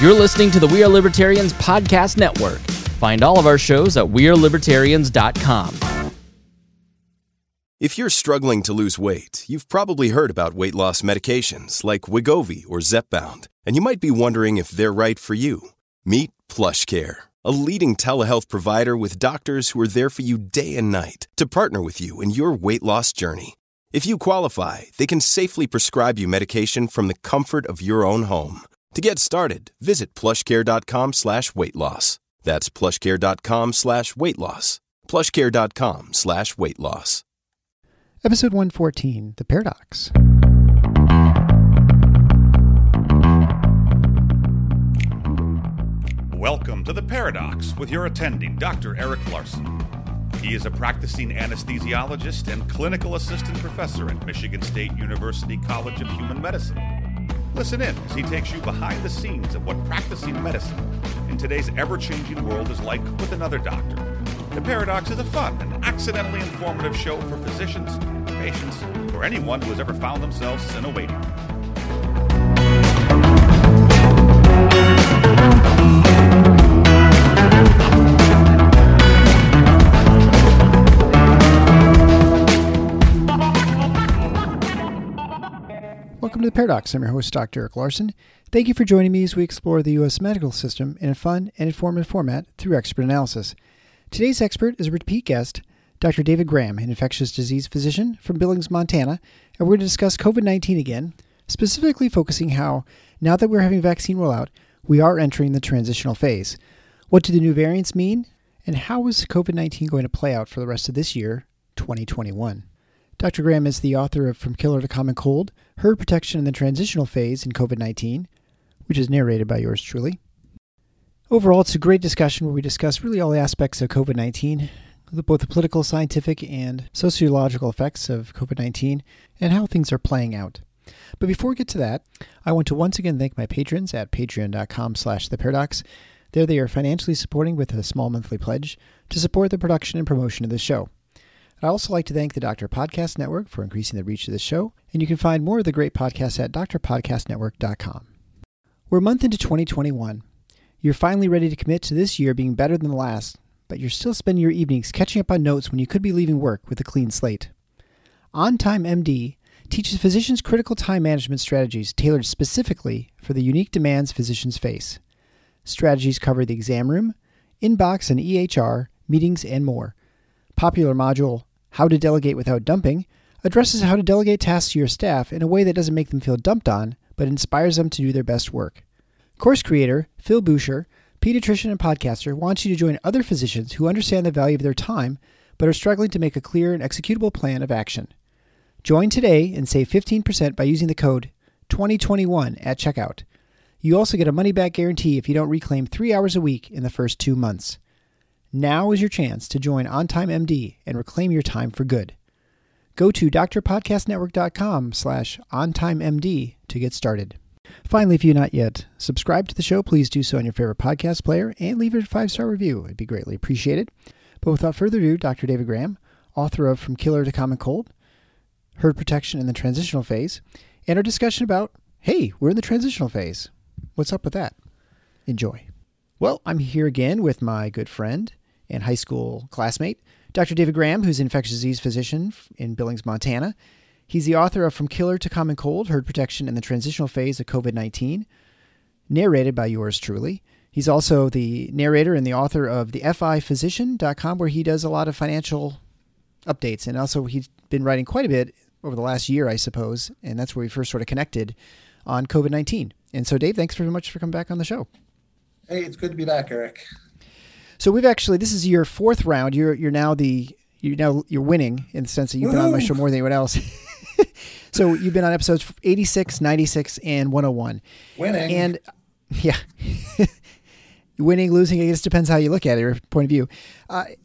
You're listening to the We Are Libertarians Podcast Network. Find all of our shows at wearelibertarians.com. If you're struggling to lose weight, you've probably heard about weight loss medications like Wegovy or Zepbound, and you might be wondering if they're right for you. Meet Plush Care, a leading telehealth provider with doctors who are there for you day and night to partner with you in your weight loss journey. If you qualify, they can safely prescribe you medication from the comfort of your own home. To get started, visit plushcare.com/weightloss. That's plushcare.com/weightloss. plushcare.com/weightloss. Episode 114, The Paradox. Welcome to The Paradox with your attending, Dr. Eric Larson. He is a practicing anesthesiologist and clinical assistant professor at Michigan State University College of Human Medicine. Listen in as he takes you behind the scenes of what practicing medicine in today's ever-changing world is like with another doctor. The Paradox is a fun and accidentally informative show for physicians, patients, or anyone who has ever found themselves in a waiting room. Welcome to The Paradox. I'm your host, Dr. Eric Larson. Thank you for joining me as we explore the U.S. medical system in a fun and informative format through expert analysis. Today's expert is a repeat guest, Dr. David Graham, an infectious disease physician from Billings, Montana, and we're going to discuss COVID-19 again, specifically focusing how, now that we're having vaccine rollout, we are entering the transitional phase. What do the new variants mean, and how is COVID-19 going to play out for the rest of this year, 2021? Dr. Graham is the author of From Killer to Common Cold, Herd Protection in the Transitional Phase in COVID-19, which is narrated by yours truly. Overall, it's a great discussion where we discuss really all aspects of COVID-19, both the political, scientific, and sociological effects of COVID-19, and how things are playing out. But before we get to that, I want to once again thank my patrons at patreon.com/theparadox. There they are financially supporting with a small monthly pledge to support the production and promotion of this show. I'd also like to thank the Doctor Podcast Network for increasing the reach of this show, and you can find more of the great podcasts at drpodcastnetwork.com. We're a month into 2021. You're finally ready to commit to this year being better than the last, but you're still spending your evenings catching up on notes when you could be leaving work with a clean slate. On Time MD teaches physicians critical time management strategies tailored specifically for the unique demands physicians face. Strategies cover the exam room, inbox and EHR, meetings, and more. Popular module, How to Delegate Without Dumping, addresses how to delegate tasks to your staff in a way that doesn't make them feel dumped on, but inspires them to do their best work. Course creator Phil Boucher, pediatrician and podcaster, wants you to join other physicians who understand the value of their time, but are struggling to make a clear and executable plan of action. Join today and save 15% by using the code 2021 at checkout. You also get a money-back guarantee if you don't reclaim 3 hours a week in the first 2 months. Now is your chance to join On Time MD and reclaim your time for good. Go to drpodcastnetwork.com/ontimemd to get started. Finally, if you're not yet subscribed to the show, please do so on your favorite podcast player and leave a 5-star review. It'd be greatly appreciated. But without further ado, Dr. David Graham, author of From Killer to Common Cold, Herd Protection in the Transitional Phase, and our discussion about, hey, we're in the transitional phase. What's up with that? Enjoy. Well, I'm here again with my good friend and high school classmate, Dr. David Graham, who's an infectious disease physician in Billings, Montana. He's the author of From Killer to Common Cold, Herd Protection in the Transitional Phase of COVID-19, narrated by yours truly. He's also the narrator and the author of thefiphysician.com, where he does a lot of financial updates. And also he's been writing quite a bit over the last year, I suppose, and that's where we first sort of connected on COVID-19. And so, Dave, thanks very much for coming back on the show. Hey, it's good to be back, Eric. So we've actually, this is your fourth round. You're now winning in the sense that you've been on my show more than anyone else. So you've been on episodes 86, 96, and 101. Winning. And yeah, winning, losing, I guess depends how you look at it, your point of view. I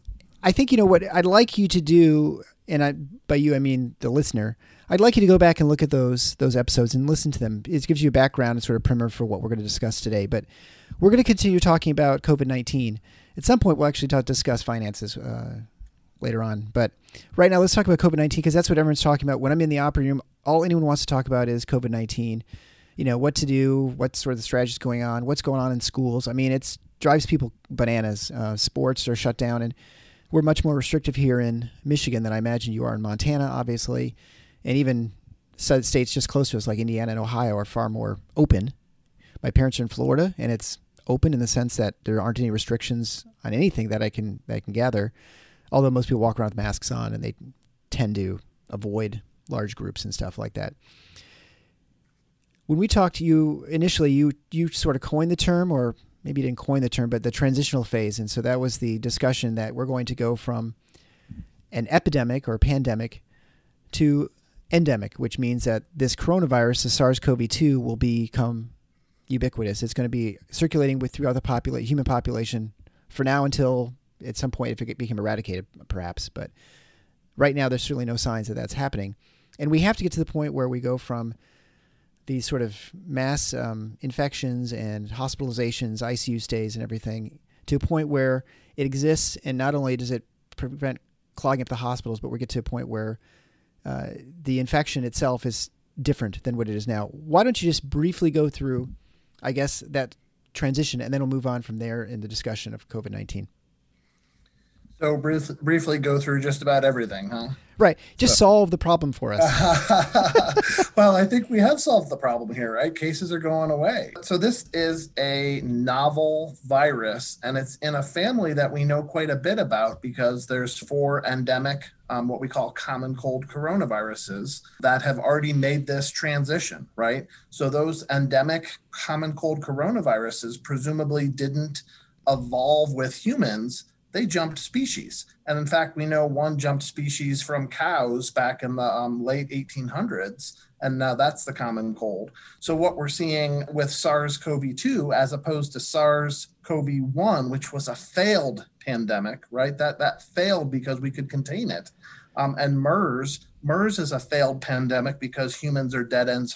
think, you know what I'd like you to do, and by you, I mean the listener, I'd like you to go back and look at those episodes and listen to them. It gives you a background and sort of primer for what we're going to discuss today. But we're going to continue talking about COVID-19. At some point, we'll actually discuss finances later on. But right now, let's talk about COVID-19 because that's what everyone's talking about. When I'm in the operating room, all anyone wants to talk about is COVID-19 what to do, what sort of strategies going on, what's going on in schools. I mean, it drives people bananas. Sports are shut down, and we're much more restrictive here in Michigan than I imagine you are in Montana, obviously. And even states just close to us, like Indiana and Ohio, are far more open. My parents are in Florida, and it's open in the sense that there aren't any restrictions on anything that I can gather. Although most people walk around with masks on, and they tend to avoid large groups and stuff like that. When we talked to you initially, you sort of coined the term, or maybe you didn't coin the term, but the transitional phase. And so that was the discussion that we're going to go from an epidemic or pandemic to endemic, which means that this coronavirus, the SARS-CoV-2, will become ubiquitous. It's going to be circulating throughout the human population for now until at some point if it became eradicated, perhaps. But right now, there's certainly no signs that that's happening. And we have to get to the point where we go from these sort of mass infections and hospitalizations, ICU stays and everything, to a point where it exists. And not only does it prevent clogging up the hospitals, but we get to a point where the infection itself is different than what it is now. Why don't you just briefly go through, I guess, that transition, and then we'll move on from there in the discussion of COVID-19. So briefly go through just about everything, huh? Right. Just solve the problem for us. Well, I think we have solved the problem here, right? Cases are going away. So this is a novel virus, and it's in a family that we know quite a bit about because there's 4 endemic, what we call common cold coronaviruses that have already made this transition, right? So those endemic common cold coronaviruses presumably didn't evolve with humans. They jumped species. And in fact, we know one jumped species from cows back in the late 1800s, and now that's the common cold. So what we're seeing with SARS-CoV-2 as opposed to SARS-CoV-1, which was a failed pandemic, right? That failed because we could contain it. And MERS is a failed pandemic because humans are dead-end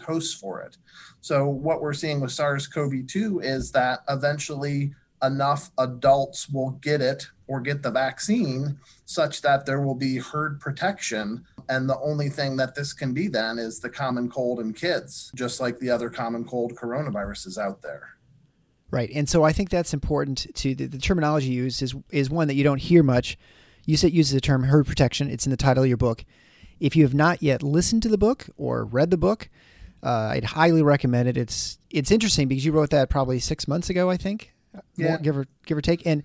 hosts for it. So what we're seeing with SARS-CoV-2 is that eventually enough adults will get it or get the vaccine such that there will be herd protection. And the only thing that this can be then is the common cold in kids, just like the other common cold coronaviruses out there. Right. And so I think that's important to the terminology used is one that you don't hear much. You said uses the term herd protection. It's in the title of your book. If you have not yet listened to the book or read the book, I'd highly recommend it. It's interesting because you wrote that probably 6 months ago, I think. Yeah. Give or take. And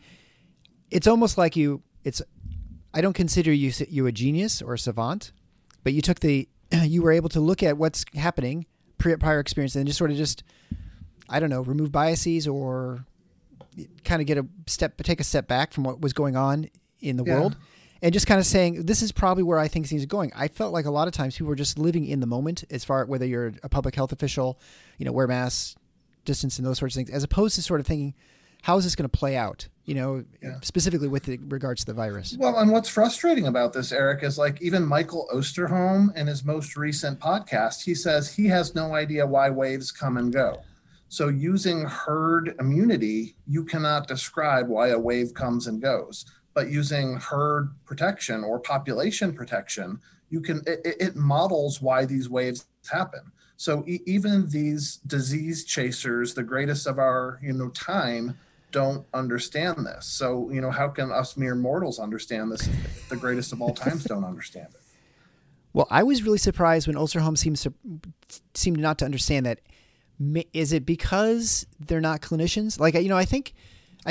it's almost like I don't consider you a genius or a savant, but you were able to look at what's happening prior experience and just remove biases or kind of take a step back from what was going on in the world and just kind of saying, this is probably where I think things are going. I felt like a lot of times people were just living in the moment as far whether you're a public health official, wear masks, distance and those sorts of things, as opposed to sort of thinking, how is this going to play out, specifically with regards to the virus? Well, and what's frustrating about this, Eric, is like even Michael Osterholm in his most recent podcast, he says he has no idea why waves come and go. So using herd immunity, you cannot describe why a wave comes and goes, but using herd protection or population protection, it models why these waves happen. So even these disease chasers, the greatest of our, time, don't understand this. So, how can us mere mortals understand this if the greatest of all times don't understand it? Well, I was really surprised when Osterholm seemed not to understand that. Is it because they're not clinicians? Like, I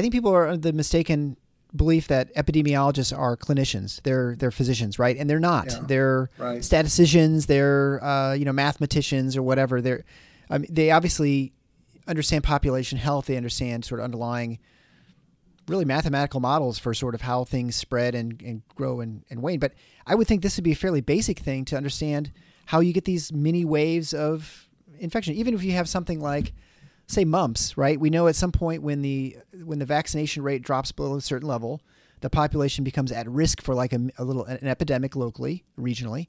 think people are under the mistaken belief that epidemiologists are clinicians. They're physicians, right? And they're not. Yeah, they're right. Statisticians. They're mathematicians or whatever. They obviously understand population health. They understand sort of underlying, really mathematical models for sort of how things spread and grow and wane. But I would think this would be a fairly basic thing to understand how you get these mini waves of infection, even if you have something like, say, mumps, right? We know at some point when the vaccination rate drops below a certain level, the population becomes at risk for like an epidemic locally, regionally.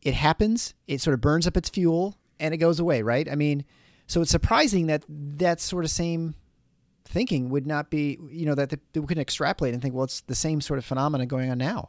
It happens, it sort of burns up its fuel, and it goes away, right? I mean, so it's surprising that sort of same thinking would not be, that we can extrapolate and think, well, it's the same sort of phenomena going on now.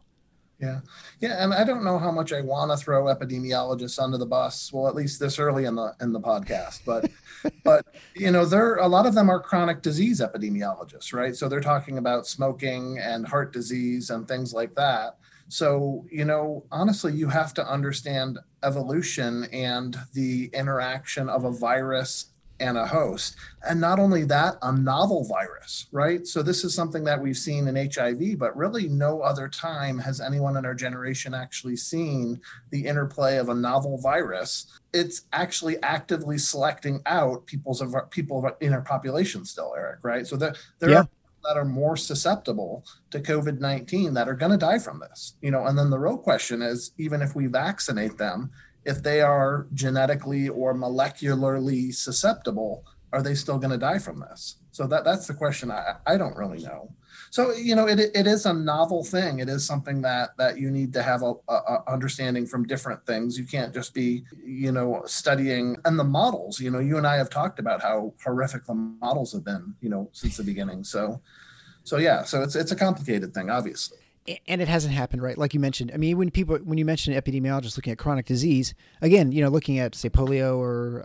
Yeah. And I don't know how much I want to throw epidemiologists under the bus. Well, at least this early in the podcast, but you know, a lot of them are chronic disease epidemiologists, right? So they're talking about smoking and heart disease and things like that. So, you know, honestly, you have to understand evolution and the interaction of a virus and a host. And not only that, a novel virus, right? So this is something that we've seen in HIV, but really no other time has anyone in our generation actually seen the interplay of a novel virus. It's actually actively selecting out people in our population still, Eric, right? So there are people that are more susceptible to COVID-19 that are going to die from this, you know, and then the real question is, even if we vaccinate them, if they are genetically or molecularly susceptible, are they still going to die from this? So that's the question. I don't really know. So, you know, it is a novel thing. It is something that you need to have a understanding from different things. You can't just be, you know, studying and the models. You know, you and I have talked about how horrific the models have been, you know, since the beginning. So yeah, so it's a complicated thing, obviously. And it hasn't happened, right? Like you mentioned, I mean, when you mention epidemiologists looking at chronic disease, again, you know, looking at say polio or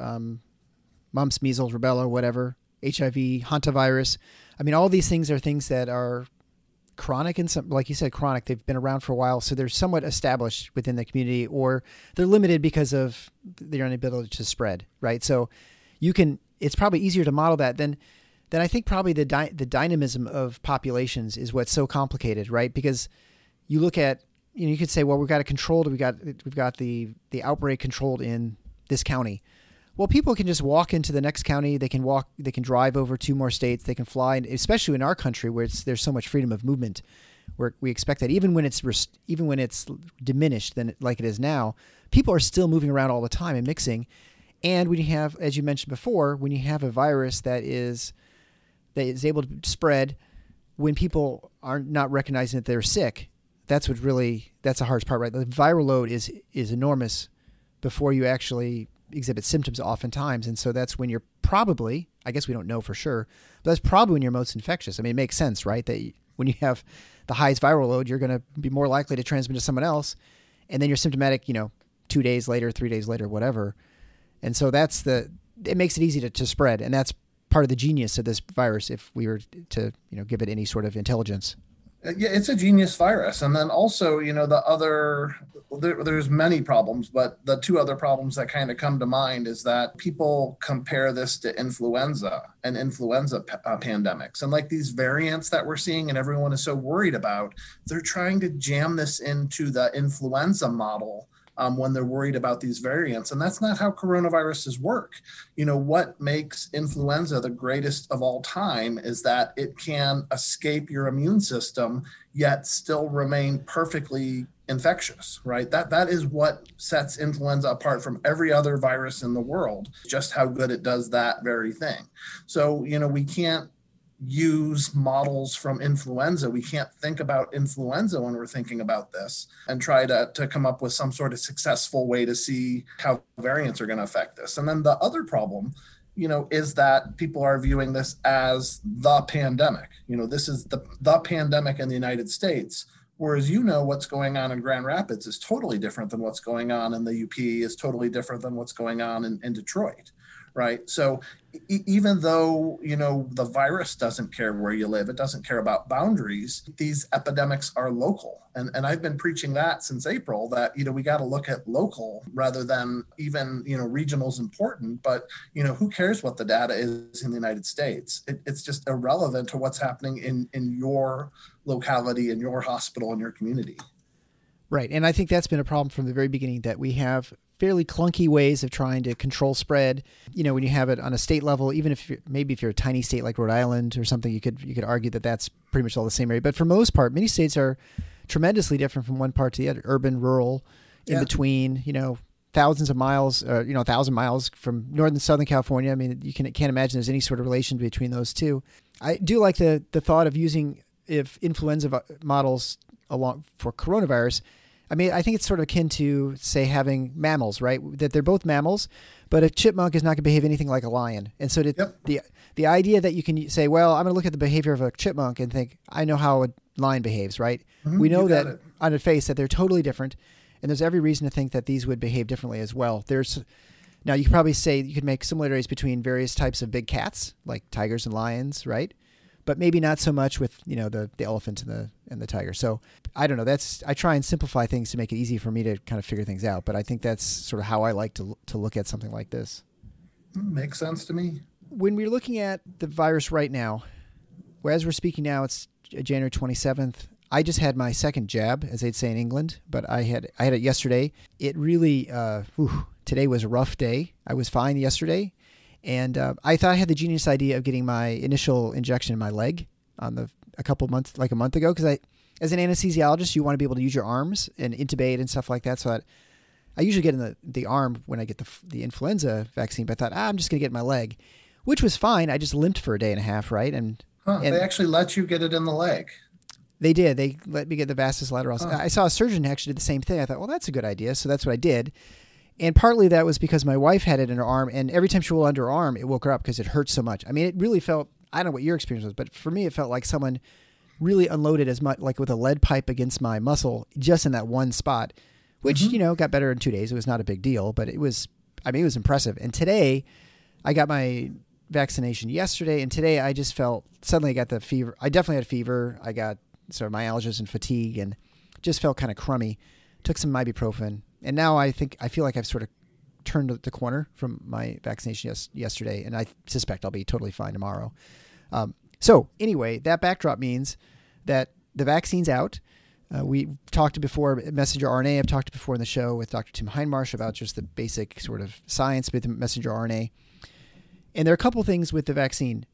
mumps, measles, rubella, whatever, HIV, hantavirus. I mean, all these things are things that are chronic and some, like you said, chronic, they've been around for a while. So they're somewhat established within the community or they're limited because of their inability to spread, right? So it's probably easier to model that than I think probably the dynamism of populations is what's so complicated, right? Because you look at, you know, you could say, well, we've got the outbreak controlled in this county. Well, people can just walk into the next county. They can drive over two more states. They can fly, and especially in our country where there's so much freedom of movement, where we expect that even when it's diminished than like it is now, people are still moving around all the time and mixing. And when you have, as you mentioned before, when you have a virus that is able to spread when people are not recognizing that they're sick. That's the hardest part, right? The viral load is enormous before you actually exhibit symptoms oftentimes. And so that's when you're probably, I guess we don't know for sure, but that's probably when you're most infectious. I mean, it makes sense, right? That when you have the highest viral load, you're going to be more likely to transmit to someone else. And then you're symptomatic, you know, 2 days later, 3 days later, whatever. And so it makes it easy to spread. And that's part of the genius of this virus, if we were to, you know, give it any sort of intelligence. Yeah, it's a genius virus. And then also, you know, there's many problems, but the two other problems that kind of come to mind is that people compare this to influenza and influenza pandemics. And like these variants that we're seeing and everyone is so worried about, they're trying to jam this into the influenza model when they're worried about these variants. And that's not how coronaviruses work. You know, what makes influenza the greatest of all time is that it can escape your immune system, yet still remain perfectly infectious, right? That is what sets influenza apart from every other virus in the world, just how good it does that very thing. So, you know, we can't use models from influenza. We can't think about influenza when we're thinking about this and try to come up with some sort of successful way to see how variants are going to affect this. And then the other problem, you know, is that people are viewing this as the pandemic. You know, this is the pandemic in the United States. Whereas, you know, what's going on in Grand Rapids is totally different than what's going on in the UP, is totally different than what's going on in Detroit. Right. So even though, you know, the virus doesn't care where you live, it doesn't care about boundaries. These epidemics are local. And I've been preaching that since April that, you know, we got to look at local rather than even, you know, regional is important. But, you know, who cares what the data is in the United States? It's just irrelevant to what's happening in your locality, in your hospital, in your community. Right. And I think that's been a problem from the very beginning that we have fairly clunky ways of trying to control spread. You know, when you have it on a state level, even if you're a tiny state like Rhode Island or something, you could argue that that's pretty much all the same area. But for most part, many states are tremendously different from one part to the other, urban, rural, in between, you know, thousands of miles, or, you know, 1,000 miles from northern and southern California. I mean, you can't imagine there's any sort of relation between those two. I do like the thought of using influenza models along for coronavirus. I mean, I think it's sort of akin to, say, having mammals, right? That they're both mammals, but a chipmunk is not going to behave anything like a lion. And so the idea that you can say, well, I'm going to look at the behavior of a chipmunk and think, I know how a lion behaves, right? Mm-hmm, we know that on a face that they're totally different, and there's every reason to think that these would behave differently as well. Now, you could probably say you could make similarities between various types of big cats, like tigers and lions, right? But maybe not so much with, you know, the elephant and the tiger. So I don't know. I try and simplify things to make it easy for me to kind of figure things out. But I think that's sort of how I like to look at something like this. Makes sense to me. When we're looking at the virus right now, as we're speaking now, it's January 27th. I just had my second jab, as they'd say in England, but I had it yesterday. It really, today was a rough day. I was fine yesterday. And I thought I had the genius idea of getting my initial injection in my leg a month ago, because as an anesthesiologist, you want to be able to use your arms and intubate and stuff like that. So I usually get in the arm when I get the influenza vaccine, but I thought, I'm just going to get in my leg, which was fine. I just limped for a day and a half, right? And they actually let you get it in the leg. They did. They let me get the vastus laterals. I saw a surgeon who actually did the same thing. I thought, well, that's a good idea. So that's what I did. And partly that was because my wife had it in her arm, and every time she rolled under her arm, it woke her up because it hurt so much. I mean, it really felt, I don't know what your experience was, but for me, it felt like someone really unloaded as much, like with a lead pipe against my muscle, just in that one spot, which, mm-hmm. Got better in 2 days. It was not a big deal, but it was impressive. And today I got my vaccination yesterday, and today I just felt, suddenly I got the fever. I definitely had fever. I got sort of myalgias and fatigue and just felt kind of crummy. Took some ibuprofen. And now I feel like I've sort of turned the corner from my vaccination yesterday, and I suspect I'll be totally fine tomorrow. So anyway, that backdrop means that the vaccine's out. We've talked before, messenger RNA. I've talked before in the show with Dr. Tim Hindmarsh about just the basic sort of science with messenger RNA. And there are a couple things with the vaccine.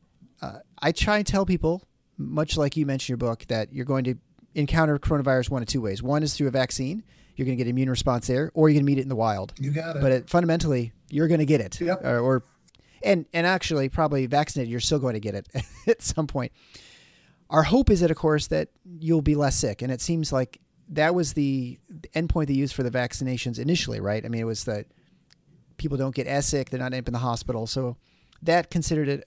I try and tell people, much like you mentioned in your book, that you're going to encounter coronavirus one of two ways. One is through a vaccine. You're going to get immune response there, or you're going to meet it in the wild. You got it. But fundamentally, you're going to get it. Yep. And actually, probably vaccinated, you're still going to get it at some point. Our hope is that, of course, that you'll be less sick. And it seems like that was the endpoint they used for the vaccinations initially, right? I mean, it was that people don't get as sick. They're not ending up in the hospital. So that considered it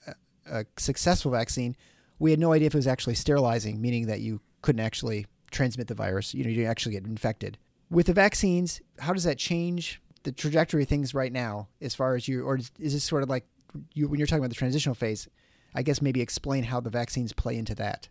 a successful vaccine. We had no idea if it was actually sterilizing, meaning that you couldn't actually transmit the virus. You didn't actually get infected. With the vaccines, how does that change the trajectory of things right now as far as you, or is this sort of like when you're talking about the transitional phase, I guess maybe explain how the vaccines play into that.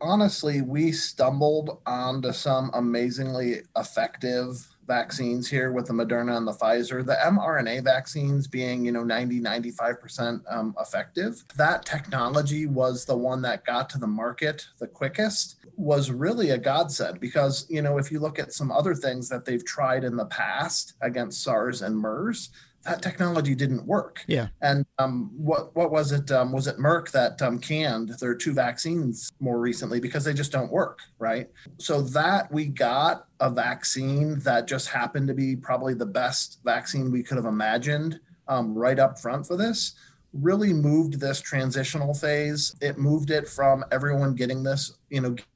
Honestly, we stumbled onto some amazingly effective vaccines here with the Moderna and the Pfizer, the mRNA vaccines being, 90-95% effective. That technology was the one that got to the market the quickest, was really a godsend because, if you look at some other things that they've tried in the past against SARS and MERS, that technology didn't work. Yeah. And what was it? Was it Merck that canned their two vaccines more recently because they just don't work, right? So that we got a vaccine that just happened to be probably the best vaccine we could have imagined right up front for this, really moved this transitional phase. It moved it from everyone getting this,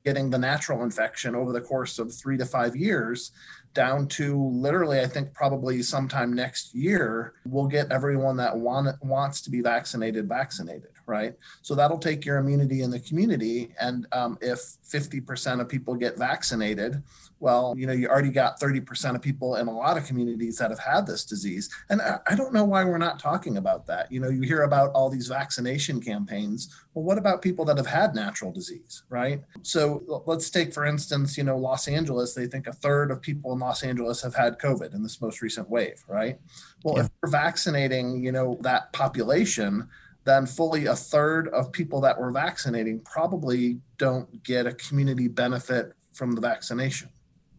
getting the natural infection over the course of 3 to 5 years down to literally, I think probably sometime next year, we'll get everyone that wants to be vaccinated, right? So that'll take your immunity in the community. And if 50% of people get vaccinated, well, you already got 30% of people in a lot of communities that have had this disease. And I don't know why we're not talking about that. You hear about all these vaccination campaigns. Well, what about people that have had natural disease, right? So let's take, for instance, Los Angeles, they think a third of people in Los Angeles have had COVID in this most recent wave, right? Well, yeah. If we're vaccinating, that population, then fully a third of people that we're vaccinating probably don't get a community benefit from the vaccination,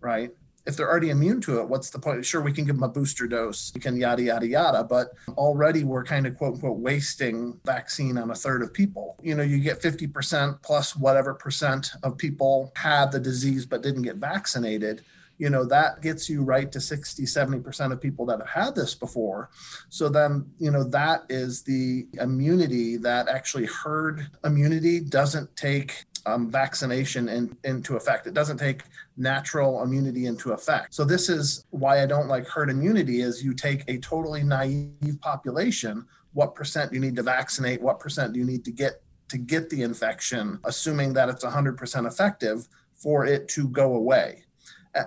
right? If they're already immune to it, what's the point? Sure, we can give them a booster dose, we can yada, yada, yada, but already we're kind of quote unquote wasting vaccine on a third of people. You get 50% plus whatever percent of people had the disease but didn't get vaccinated. That gets you right to 60, 70% of people that have had this before. So then, that is the immunity that actually herd immunity doesn't take vaccination into effect. It doesn't take natural immunity into effect. So this is why I don't like herd immunity, is you take a totally naive population, what percent do you need to vaccinate? What percent do you need to get the infection, assuming that it's 100% effective for it to go away?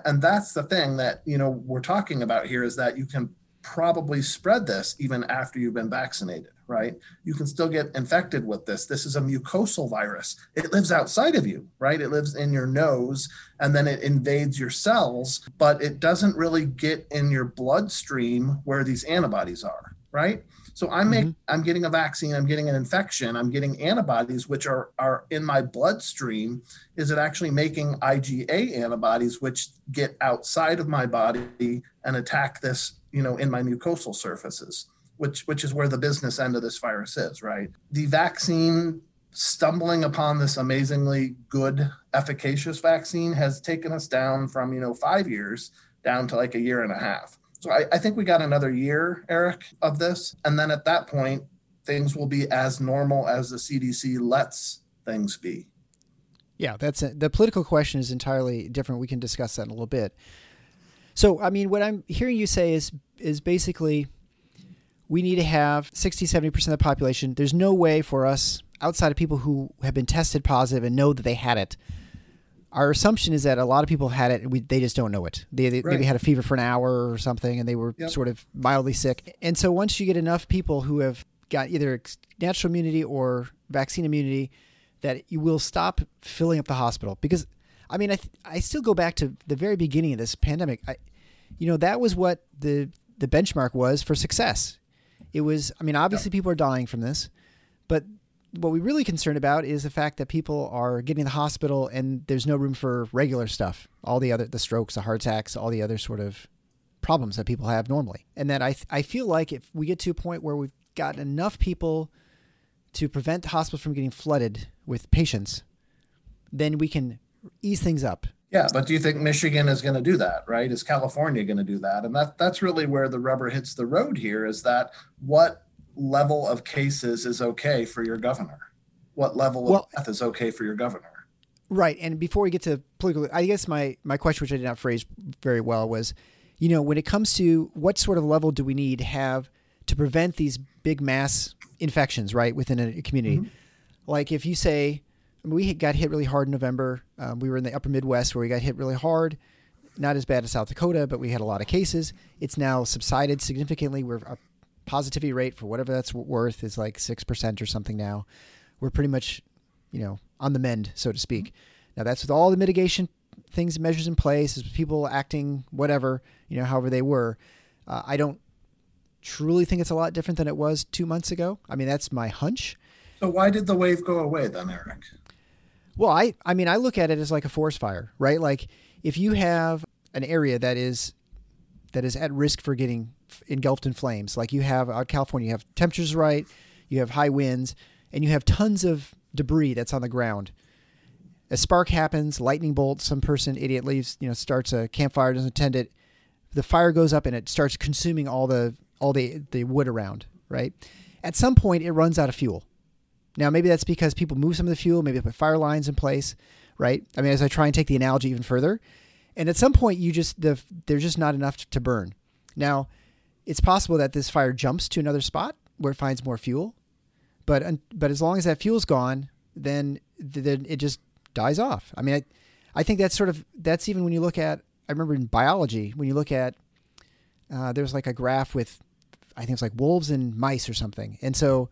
And that's the thing that, you know, we're talking about here, is that you can probably spread this even after you've been vaccinated, right? You can still get infected with this. This is a mucosal virus. It lives outside of you, right? It lives in your nose and then it invades your cells, but it doesn't really get in your bloodstream where these antibodies are, right? So I'm getting a vaccine, I'm getting an infection, I'm getting antibodies, which are in my bloodstream. Is it actually making IgA antibodies, which get outside of my body and attack this, you know, in my mucosal surfaces, which is where the business end of this virus is, right? The vaccine, stumbling upon this amazingly good, efficacious vaccine, has taken us down from, 5 years down to like a year and a half. So I think we got another year, Eric, of this. And then at that point, things will be as normal as the CDC lets things be. Yeah, the political question is entirely different. We can discuss that in a little bit. So, I mean, what I'm hearing you say is basically we need to have 60, 70% of the population. There's no way for us, outside of people who have been tested positive and know that they had it. Our assumption is that a lot of people had it and they just don't know it. They Right. maybe had a fever for an hour or something and they were Yep. sort of mildly sick. And so once you get enough people who have got either natural immunity or vaccine immunity, that you will stop filling up the hospital. Because, I mean, I still go back to the very beginning of this pandemic. That was what the benchmark was for success. It was, obviously people are dying from this, but what we're really concerned about is the fact that people are getting to the hospital and there's no room for regular stuff, all the strokes, the heart attacks, all the other sort of problems that people have normally. And that I feel like if we get to a point where we've got enough people to prevent the hospitals from getting flooded with patients, then we can ease things up. Yeah, but do you think Michigan is going to do that, right? Is California going to do that? And that's really where the rubber hits the road here, is that what level of cases is okay for your governor? What level of death is okay for your governor? Right. And before we get to political, I guess my question, which I did not phrase very well, was, when it comes to what sort of level do we need to have to prevent these big mass infections, right, within a community? Mm-hmm. Like if you say, we got hit really hard in November. We were in the upper Midwest where we got hit really hard. Not as bad as South Dakota, but we had a lot of cases. It's now subsided significantly. Our positivity rate, for whatever that's worth, is like 6% or something now. We're pretty much, on the mend, so to speak. Now that's with all the mitigation things and measures in place, is people acting whatever, however they were. I don't truly think it's a lot different than it was 2 months ago. I mean, that's my hunch. So why did the wave go away then, Eric? Well, I look at it as like a forest fire, right? Like if you have an area that is at risk for getting engulfed in flames, like you have out California, you have temperatures right, you have high winds, and you have tons of debris that's on the ground. A spark happens, lightning bolt, some person, idiot, leaves, starts a campfire, doesn't attend it. The fire goes up and it starts consuming all the wood around, right? At some point, it runs out of fuel. Now, maybe that's because people move some of the fuel, maybe they put fire lines in place, right? I mean, as I try and take the analogy even further, and at some point there's just not enough to burn. Now, it's possible that this fire jumps to another spot where it finds more fuel, but as long as that fuel's gone, then it just dies off. I mean, I think that's even when you look at, I remember in biology, when you look at, there's like a graph with, I think it's like wolves and mice or something. And so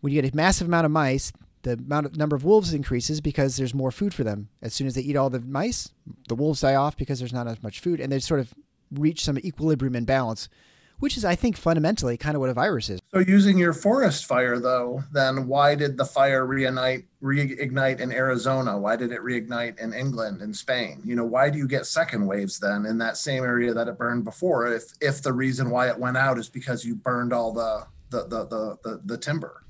when you get a massive amount of mice, the number of wolves increases because there's more food for them. As soon as they eat all the mice, the wolves die off because there's not as much food, and they sort of reach some equilibrium and balance, which is, I think, fundamentally kind of what a virus is. So using your forest fire, though, then why did the fire reignite in Arizona? Why did it reignite in England and Spain? Why do you get second waves then in that same area that it burned before if the reason why it went out is because you burned all the timber?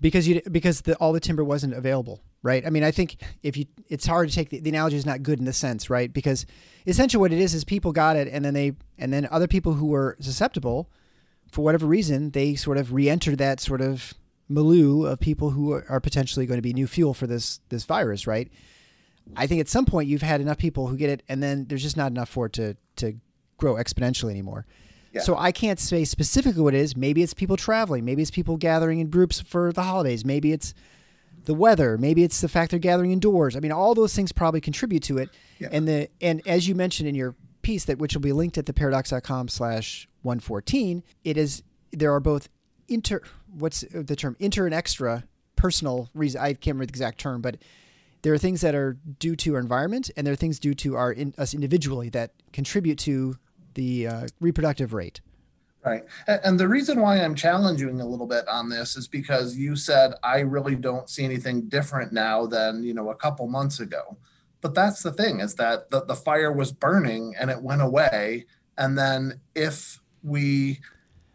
Because all the timber wasn't available, right? I mean, I think it's hard to take the analogy is not good in the sense, right? Because essentially what it is people got it, and then then other people who were susceptible, for whatever reason, they sort of re-entered that sort of milieu of people who are potentially going to be new fuel for this virus, right? I think at some point you've had enough people who get it, and then there's just not enough for it to grow exponentially anymore. Yeah. So I can't say specifically what it is. Maybe it's people traveling. Maybe it's people gathering in groups for the holidays. Maybe it's the weather. Maybe it's the fact they're gathering indoors. I mean, all those things probably contribute to it. Yeah. And as you mentioned in your piece, that which will be linked at theparadox.com/114, it is, there are both inter and extra personal reason. I can't remember the exact term, but there are things that are due to our environment, and there are things due to us individually that contribute to the reproductive rate. Right. And the reason why I'm challenging a little bit on this is because you said, I really don't see anything different now than, a couple months ago. But that's the thing, is that the fire was burning and it went away. And then if we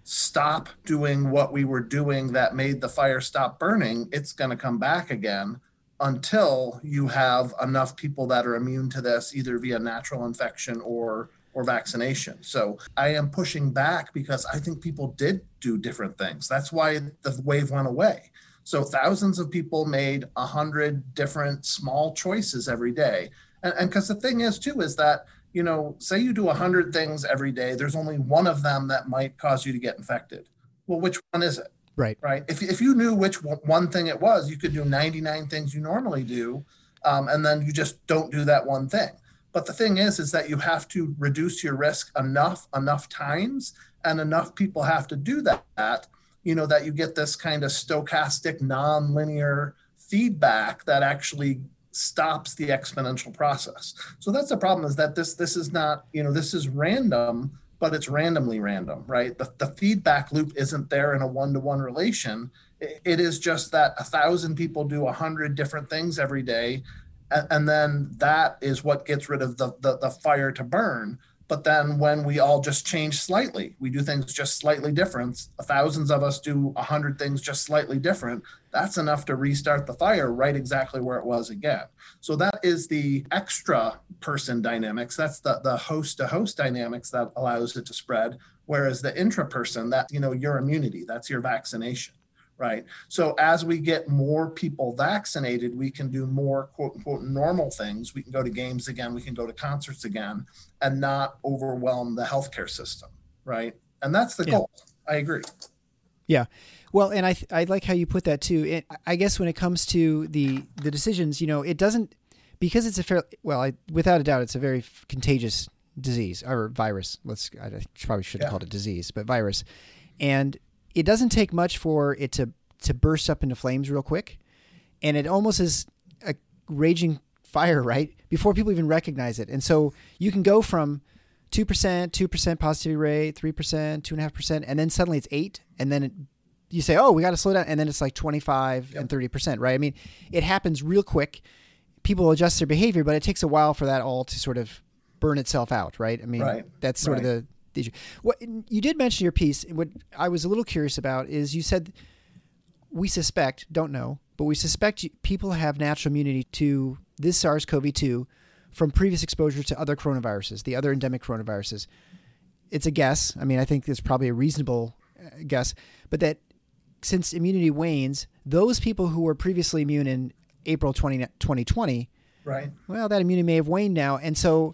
stop doing what we were doing that made the fire stop burning, it's going to come back again, until you have enough people that are immune to this, either via natural infection or vaccination. So I am pushing back because I think people did do different things. That's why the wave went away. So thousands of people made 100 different small choices every day. And because the thing is too, is that, say you do 100 things every day, there's only one of them that might cause you to get infected. Well, which one is it? Right. If you knew which one thing it was, you could do 99 things you normally do, and then you just don't do that one thing. But the thing is that you have to reduce your risk enough times, and enough people have to do that, that you get this kind of stochastic, nonlinear feedback that actually stops the exponential process. So that's the problem, is that this is not, this is random, but it's randomly random, right? The feedback loop isn't there in a one-to-one relation. It is just that 1,000 people do 100 different things every day, and then that is what gets rid of the fire to burn. But then when we all just change slightly, we do things just slightly different, thousands of us do 100 things just slightly different, that's enough to restart the fire right exactly where it was again. So that is the extra person dynamics. That's the host-to-host dynamics that allows it to spread, whereas the intra-person, that, your immunity, that's your vaccination, right? So as we get more people vaccinated, we can do more, quote-unquote, normal things. We can go to games again, we can go to concerts again, and not overwhelm the healthcare system, right? And that's the goal. I agree. Yeah. Well, and I like how you put that too. It, I guess when it comes to the decisions, it doesn't, because it's a fairly, without a doubt, it's a very contagious disease or virus. I probably shouldn't call it a disease, but virus. And it doesn't take much for it to burst up into flames real quick. And it almost is a raging fire, right? Before people even recognize it. And so you can go from 2% positivity rate, 3%, 2.5%, and then suddenly it's 8%, and then you say, we got to slow down, and then it's like 25 and 30%, right? I mean, it happens real quick. People adjust their behavior, but it takes a while for that all to sort of burn itself out, right? I mean, that's sort of the issue. What you did mention in your piece, what I was a little curious about is you said, we suspect people have natural immunity to this SARS-CoV-2 from previous exposure to other coronaviruses, the other endemic coronaviruses. It's a guess. I mean, I think it's probably a reasonable guess, but that since immunity wanes, those people who were previously immune in April 2020, right? Well, that immunity may have waned now. And so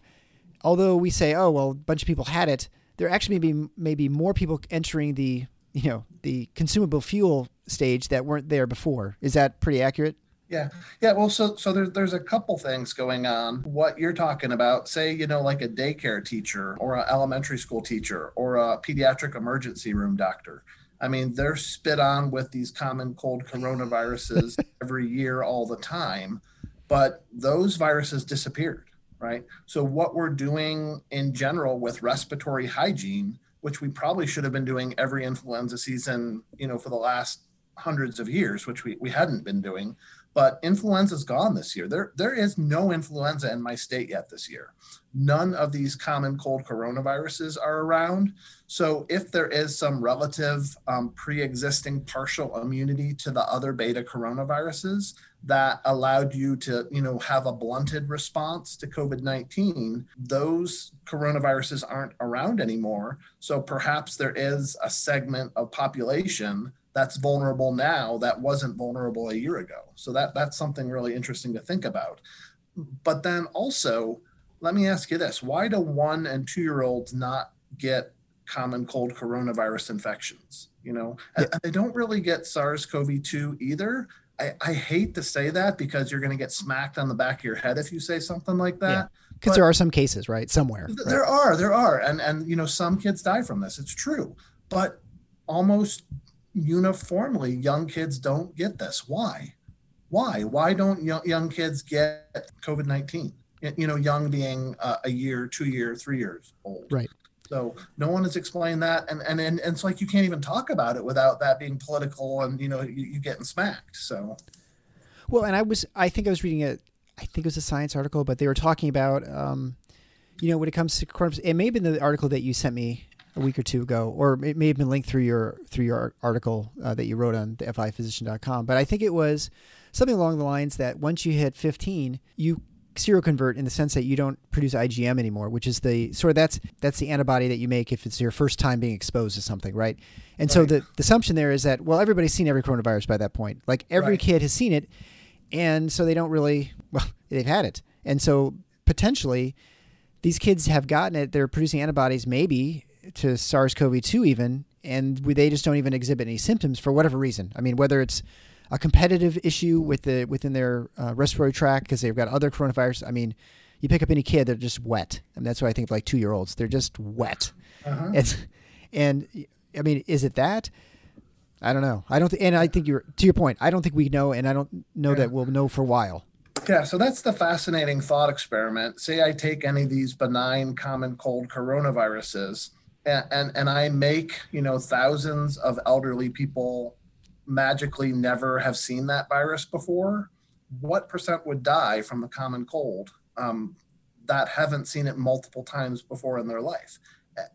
although we say, a bunch of people had it, there actually may be more people entering the, the consumable fuel stage that weren't there before. Is that pretty accurate? Yeah. Well, so there's a couple things going on. What you're talking about, say, like a daycare teacher or an elementary school teacher or a pediatric emergency room doctor. I mean, they're spit on with these common cold coronaviruses every year, all the time, but those viruses disappeared, right? So what we're doing in general with respiratory hygiene, which we probably should have been doing every influenza season, for the last hundreds of years, which we hadn't been doing. But influenza's gone this year. There is no influenza in my state yet this year. None of these common cold coronaviruses are around. So if there is some relative pre-existing partial immunity to the other beta coronaviruses that allowed you to, have a blunted response to COVID-19, those coronaviruses aren't around anymore. So perhaps there is a segment of population that's vulnerable now that wasn't vulnerable a year ago. So that's something really interesting to think about. But then also, let me ask you this. Why do 1- and 2-year-olds not get common cold coronavirus infections? You know, and they don't really get SARS-CoV-2 either. I hate to say that because you're going to get smacked on the back of your head if you say something like that. Because there are some cases, right? Somewhere. There are. And, you know, some kids die from this. It's true. But almost uniformly, young kids don't get this. Why? Why don't young kids get COVID-19? You know, young being a year, 2 year, 3 years old. Right. So no one has explained that. And it's like you can't even talk about it without that being political and, you know, you getting smacked. So. Well, and I think I was reading a science article, but they were talking about, you know, when it comes to coronavirus, it may have been the article that you sent me a week or two ago, or it may have been linked through your article that you wrote on thefiphysician.com. But I think it was something along the lines that once you hit 15, you seroconvert in the sense that you don't produce IgM anymore, which is the sort of that's the antibody that you make if it's your first time being exposed to something, right? And so the assumption there is that, well, everybody's seen every coronavirus by that point. Like every kid has seen it, and so they don't really, well, they've had it. And so potentially these kids have gotten it. They're producing antibodies maybe to SARS-CoV-2 even, and they just don't even exhibit any symptoms for whatever reason. I mean, whether it's a competitive issue within their respiratory tract because they've got other coronavirus. I mean, you pick up any kid, they're just wet. I mean, that's why I think like 2-year-olds, they're just wet. Uh-huh. And I mean, is it that? I don't know. I think to your point, I don't think we know, and I don't know that we'll know for a while. Yeah, so that's the fascinating thought experiment. Say I take any of these benign common cold coronaviruses and I make, you know, thousands of elderly people magically never have seen that virus before, what percent would die from the common cold that haven't seen it multiple times before in their life?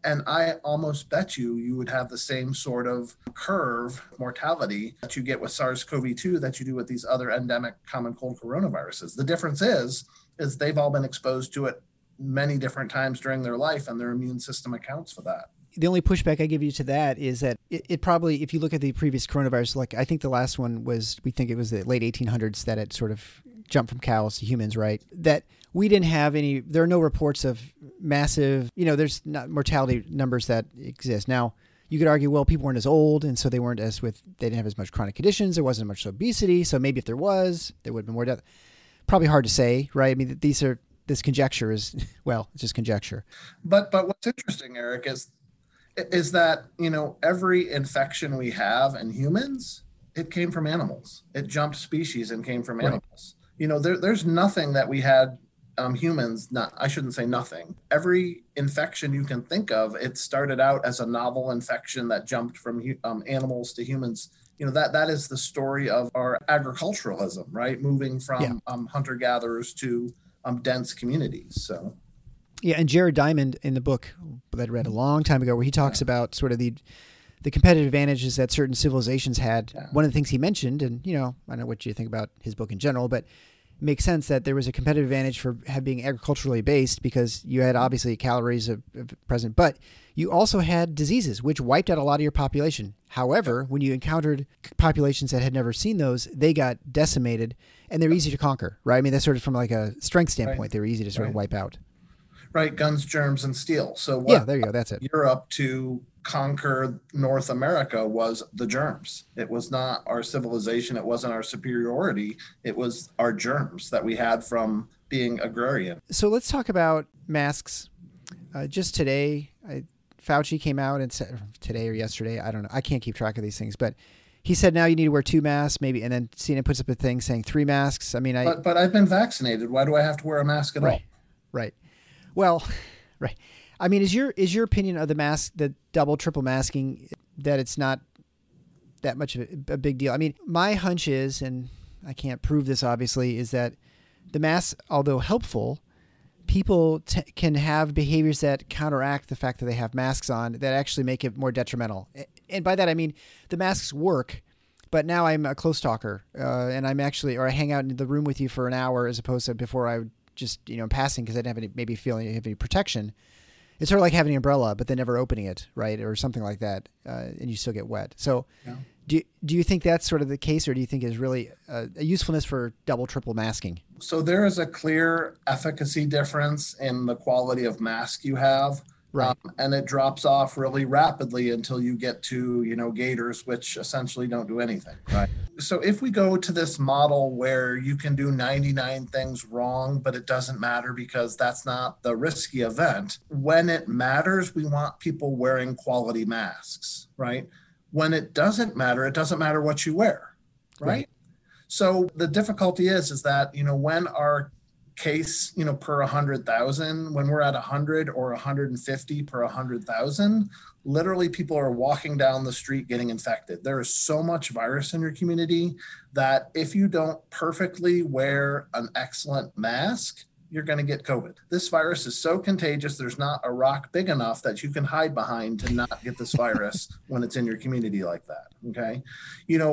And I almost bet you would have the same sort of curve mortality that you get with SARS-CoV-2 that you do with these other endemic common cold coronaviruses. The difference is they've all been exposed to it many different times during their life, and their immune system accounts for that. The only pushback I give you to that is that it probably, if you look at the previous coronavirus, like I think the last one was, we think it was the late 1800s that it sort of jumped from cows to humans, right? That we didn't have any, there are no reports of massive, you know, there's not mortality numbers that exist. Now, you could argue, well, people weren't as old, and so they didn't have as much chronic conditions, there wasn't much obesity, so maybe if there was, there would have been more death. Probably hard to say, right? I mean, this conjecture is, well, it's just conjecture. But what's interesting, Eric, is that, you know, every infection we have in humans, it came from animals. It jumped species and came from animals. Right. You know, there's nothing that we had humans, I shouldn't say nothing. Every infection you can think of, it started out as a novel infection that jumped from animals to humans. You know, that is the story of our agriculturalism, right? Moving from hunter-gatherers to dense communities, so. Yeah, and Jared Diamond in the book that I read a long time ago where he talks about sort of the competitive advantages that certain civilizations had. Yeah. One of the things he mentioned, and, you know, I don't know what you think about his book in general, but it makes sense that there was a competitive advantage for being agriculturally based because you had obviously calories present, but you also had diseases, which wiped out a lot of your population. However, when you encountered populations that had never seen those, they got decimated, and they're easy to conquer, right? I mean, that's sort of from like a strength standpoint, they were easy to sort of wipe out. Right, Guns, Germs, and Steel. So what there you go. That's it. Europe to conquer North America was the germs. It was not our civilization. It wasn't our superiority. It was our germs that we had from being agrarian. So let's talk about masks. Just today, Fauci came out and said, today or yesterday, I don't know. I can't keep track of these things, but he said now you need to wear 2 masks, maybe, and then CNN puts up a thing saying 3 masks. I mean, but I've been vaccinated. Why do I have to wear a mask at all? Right. Well, right. I mean, is your opinion of the mask, the double, triple masking, that it's not that much of a big deal? I mean, my hunch is, and I can't prove this obviously, is that the masks, although helpful, people can have behaviors that counteract the fact that they have masks on that actually make it more detrimental. And by that, I mean, the masks work, but now I'm a close talker and I'm actually, or I hang out in the room with you for an hour as opposed to before I would just, you know, in passing because I didn't have any, maybe feeling I have any protection. It's sort of like having an umbrella, but then never opening it, right? Or something like that. And you still get wet. So Do you think that's sort of the case, or do you think is really a usefulness for double, triple masking? So there is a clear efficacy difference in the quality of mask you have. Right. And it drops off really rapidly until you get to, gaiters, which essentially don't do anything. Right. So if we go to this model where you can do 99 things wrong, but it doesn't matter because that's not the risky event, when it matters, we want people wearing quality masks, right? When it doesn't matter what you wear, right? So the difficulty is that, when our case, per 100,000, when we're at 100 or 150 per 100,000, literally people are walking down the street getting infected. There is so much virus in your community that if you don't perfectly wear an excellent mask, you're going to get COVID. This virus is so contagious, there's not a rock big enough that you can hide behind to not get this virus when it's in your community like that, okay?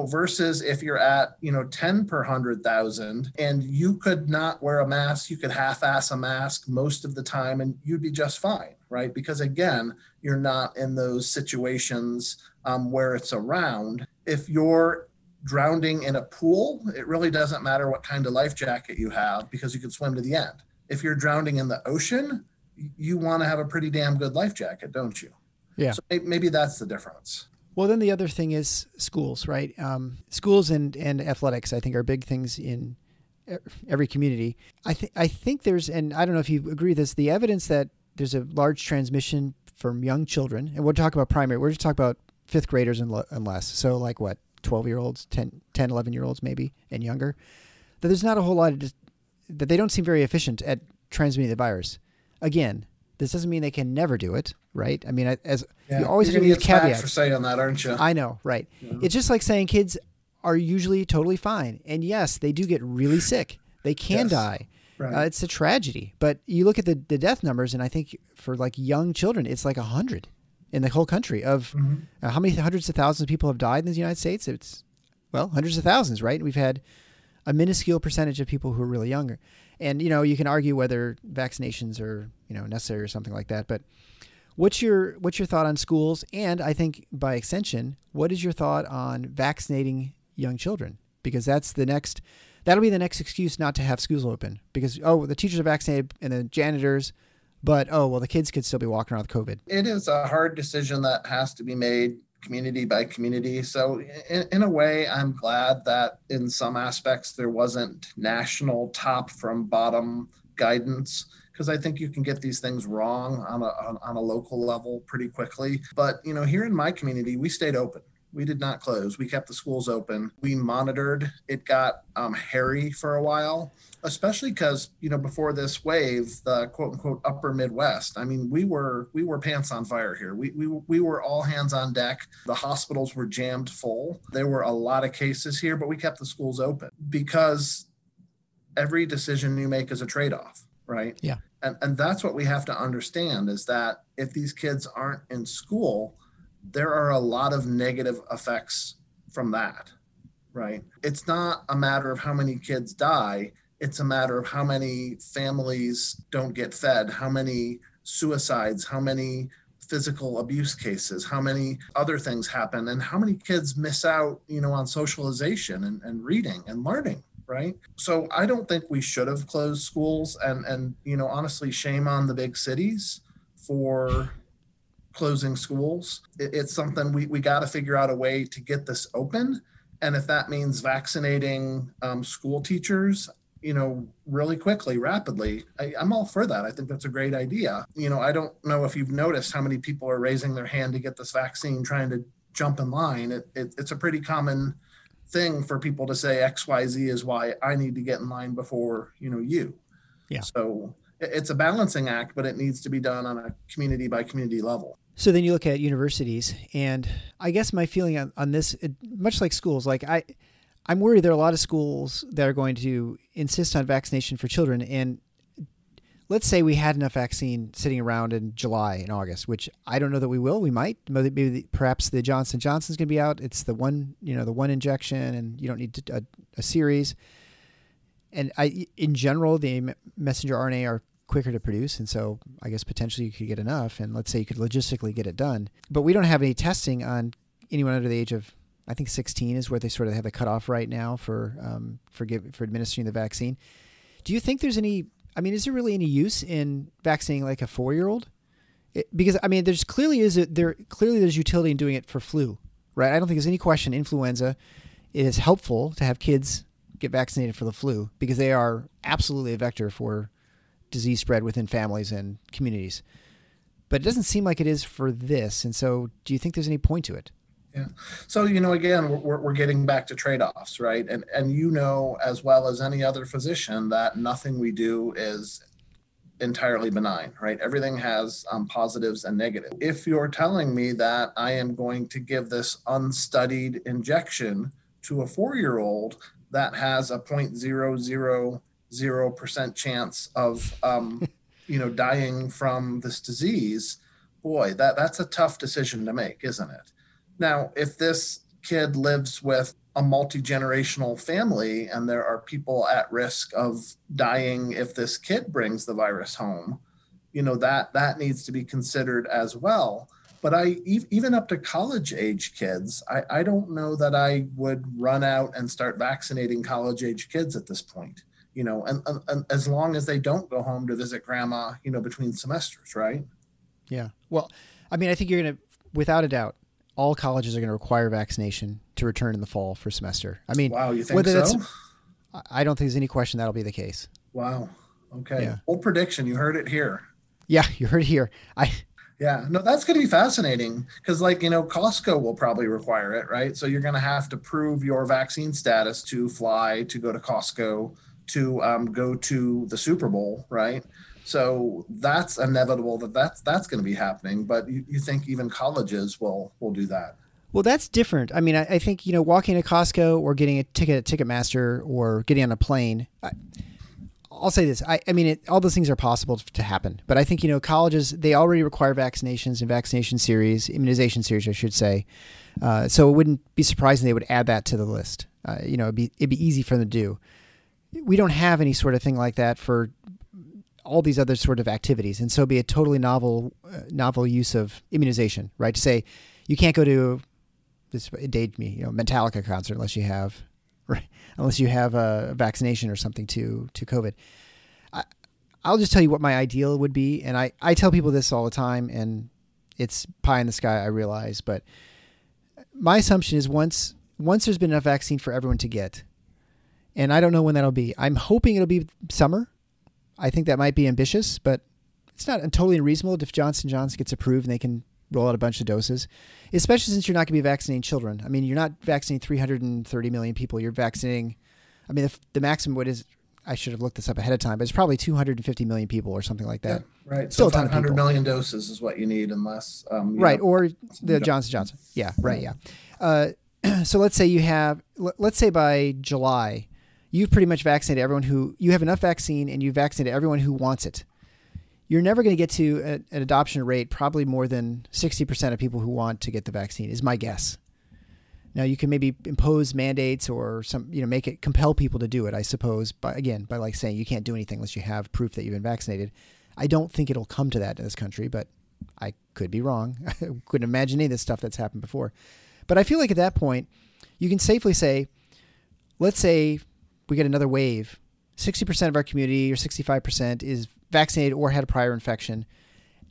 Versus if you're at, 10 per 100,000 and you could not wear a mask, you could half-ass a mask most of the time and you'd be just fine, right? Because again, you're not in those situations where it's around. If you're drowning in a pool, it really doesn't matter what kind of life jacket you have because you can swim to the end. If you're drowning in the ocean, you want to have a pretty damn good life jacket, don't you? Yeah. So maybe that's the difference. Well, then the other thing is schools, right? Schools and athletics, I think, are big things in every community. I think there's, and I don't know if you agree with this, the evidence that there's a large transmission from young children, and we'll talk about primary, we're just talking about fifth graders and less. So like what? 12-year-olds, 10, 11-year-olds maybe, and younger, that there's not a whole lot of that they don't seem very efficient at transmitting the virus. Again, this doesn't mean they can never do it, right? I mean, you always have to use caveats for saying on that, aren't you? I know, right? Yeah. It's just like saying kids are usually totally fine, and yes, they do get really sick. They can die. Right. It's a tragedy. But you look at the death numbers, and I think for like young children, it's like 100. In the whole country of how many hundreds of thousands of people have died in the United States? It's, hundreds of thousands, right? And we've had a minuscule percentage of people who are really younger. And, you can argue whether vaccinations are, necessary or something like that. But what's your thought on schools? And I think by extension, what is your thought on vaccinating young children? Because that'll be the next excuse not to have schools open because, the teachers are vaccinated and the janitors. But, the kids could still be walking around with COVID. It is a hard decision that has to be made community by community. So in a way, I'm glad that in some aspects there wasn't national top from bottom guidance, because I think you can get these things wrong on a local level pretty quickly. But, here in my community, we stayed open. We did not close. We kept the schools open. We monitored. It got hairy for a while, especially because, before this wave, the quote unquote upper Midwest, I mean, we were pants on fire here. We were all hands on deck. The hospitals were jammed full. There were a lot of cases here, but we kept the schools open because every decision you make is a trade-off, right? Yeah. And that's what we have to understand is that if these kids aren't in school, there are a lot of negative effects from that, right? It's not a matter of how many kids die. It's a matter of how many families don't get fed, how many suicides, how many physical abuse cases, how many other things happen, and how many kids miss out, on socialization and reading and learning, right? So I don't think we should have closed schools and honestly, shame on the big cities for closing schools. It's something we got to figure out a way to get this open. And if that means vaccinating school teachers, really quickly, rapidly, I'm all for that. I think that's a great idea. I don't know if you've noticed how many people are raising their hand to get this vaccine, trying to jump in line. It's a pretty common thing for people to say XYZ is why I need to get in line before, you. Yeah. So it's a balancing act, but it needs to be done on a community by community level. So then you look at universities, and I guess my feeling on this, much like schools, like I'm worried there are a lot of schools that are going to insist on vaccination for children. And let's say we had enough vaccine sitting around in July and August, which I don't know that we will. We might. Maybe perhaps the Johnson & Johnson's going to be out. It's the one injection, and you don't need a series. And in general, the messenger RNA are quicker to produce. And so I guess potentially you could get enough. And let's say you could logistically get it done. But we don't have any testing on anyone under the age of I think 16 is where they sort of have the cutoff right now for administering the vaccine. Do you think there's any? I mean, is there really any use in vaccinating like a 4-year-old? Because I mean, there's utility in doing it for flu, right? I don't think there's any question influenza. It is helpful to have kids get vaccinated for the flu because they are absolutely a vector for disease spread within families and communities. But it doesn't seem like it is for this. And so do you think there's any point to it? Yeah. So, again, we're getting back to trade-offs, right? And as well as any other physician, that nothing we do is entirely benign, right? Everything has positives and negatives. If you're telling me that I am going to give this unstudied injection to a 4-year-old that has a 0.000% chance of, dying from this disease, boy, that's a tough decision to make, isn't it? Now, if this kid lives with a multi-generational family and there are people at risk of dying if this kid brings the virus home, that needs to be considered as well. But even up to college age kids, I don't know that I would run out and start vaccinating college age kids at this point, and as long as they don't go home to visit grandma, between semesters, right? Yeah. Well, I mean, I think you're going to, without a doubt, all colleges are going to require vaccination to return in the fall for semester. I mean, wow, you think so? I don't think there's any question that'll be the case. Wow. Okay. Yeah. Bold prediction. You heard it here. Yeah, you heard it here. Yeah, no, that's going to be fascinating because Costco will probably require it, right? So you're going to have to prove your vaccine status to fly, to go to Costco, to go to the Super Bowl, right? So that's inevitable that's going to be happening. But you think even colleges will do that? Well, that's different. I mean, I think, walking to Costco or getting a ticket at Ticketmaster or getting on a plane, I'll say this. All those things are possible to happen. But I think, colleges, they already require vaccinations and immunization series, I should say. So it wouldn't be surprising they would add that to the list. It'd be easy for them to do. We don't have any sort of thing like that for all these other sort of activities. And so it'd be a totally novel use of immunization, right? To say you can't go to this Metallica concert unless you have... Right. Unless you have a vaccination or something to COVID. I'll just tell you what my ideal would be. And I tell people this all the time, and it's pie in the sky, I realize. But my assumption is once there's been enough vaccine for everyone to get, and I don't know when that'll be. I'm hoping it'll be summer. I think that might be ambitious, but it's not totally unreasonable if Johnson & Johnson gets approved and they can roll out a bunch of doses, especially since you're not going to be vaccinating children. I mean, you're not vaccinating 330 million people. You're vaccinating, I mean, the maximum I should have looked this up ahead of time, but it's probably 250 million people or something like that. Yeah, right. Still so 500 million doses is what you need unless... right. Or the Johnson & Johnson. Yeah. Right. Yeah. So let's say by July, you've pretty much vaccinated everyone you have enough vaccine and you've vaccinated everyone who wants it. You're never going to get to an adoption rate probably more than 60% of people who want to get the vaccine is my guess. Now you can maybe impose mandates or some, make it compel people to do it, I suppose. But again, by saying you can't do anything unless you have proof that you've been vaccinated. I don't think it'll come to that in this country, but I could be wrong. I couldn't imagine any of this stuff that's happened before. But I feel like at that point you can safely say, let's say we get another wave, 60% of our community or 65% is vaccinated or had a prior infection.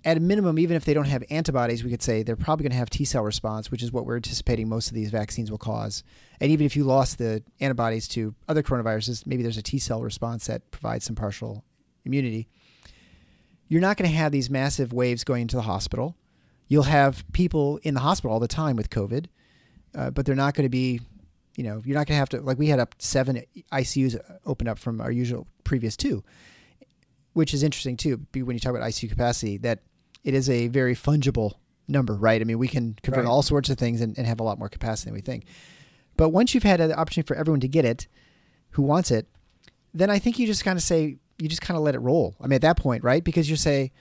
At a minimum, even if they don't have antibodies, we could say they're probably going to have T-cell response, which is what we're anticipating most of these vaccines will cause. And even if you lost the antibodies to other coronaviruses, maybe there's a T-cell response that provides some partial immunity. You're not going to have these massive waves going into the hospital. You'll have people in the hospital all the time with COVID, but they're not going to be, you're not going to have to, we had up 7 ICUs open up from our usual previous 2. Which is interesting too, when you talk about ICU capacity, that it is a very fungible number, right? I mean, we can convert all sorts of things and have a lot more capacity than we think. But once you've had an opportunity for everyone to get it, who wants it, then I think you just kind of say, you just kind of let it roll. I mean, at that point, right? Because you say,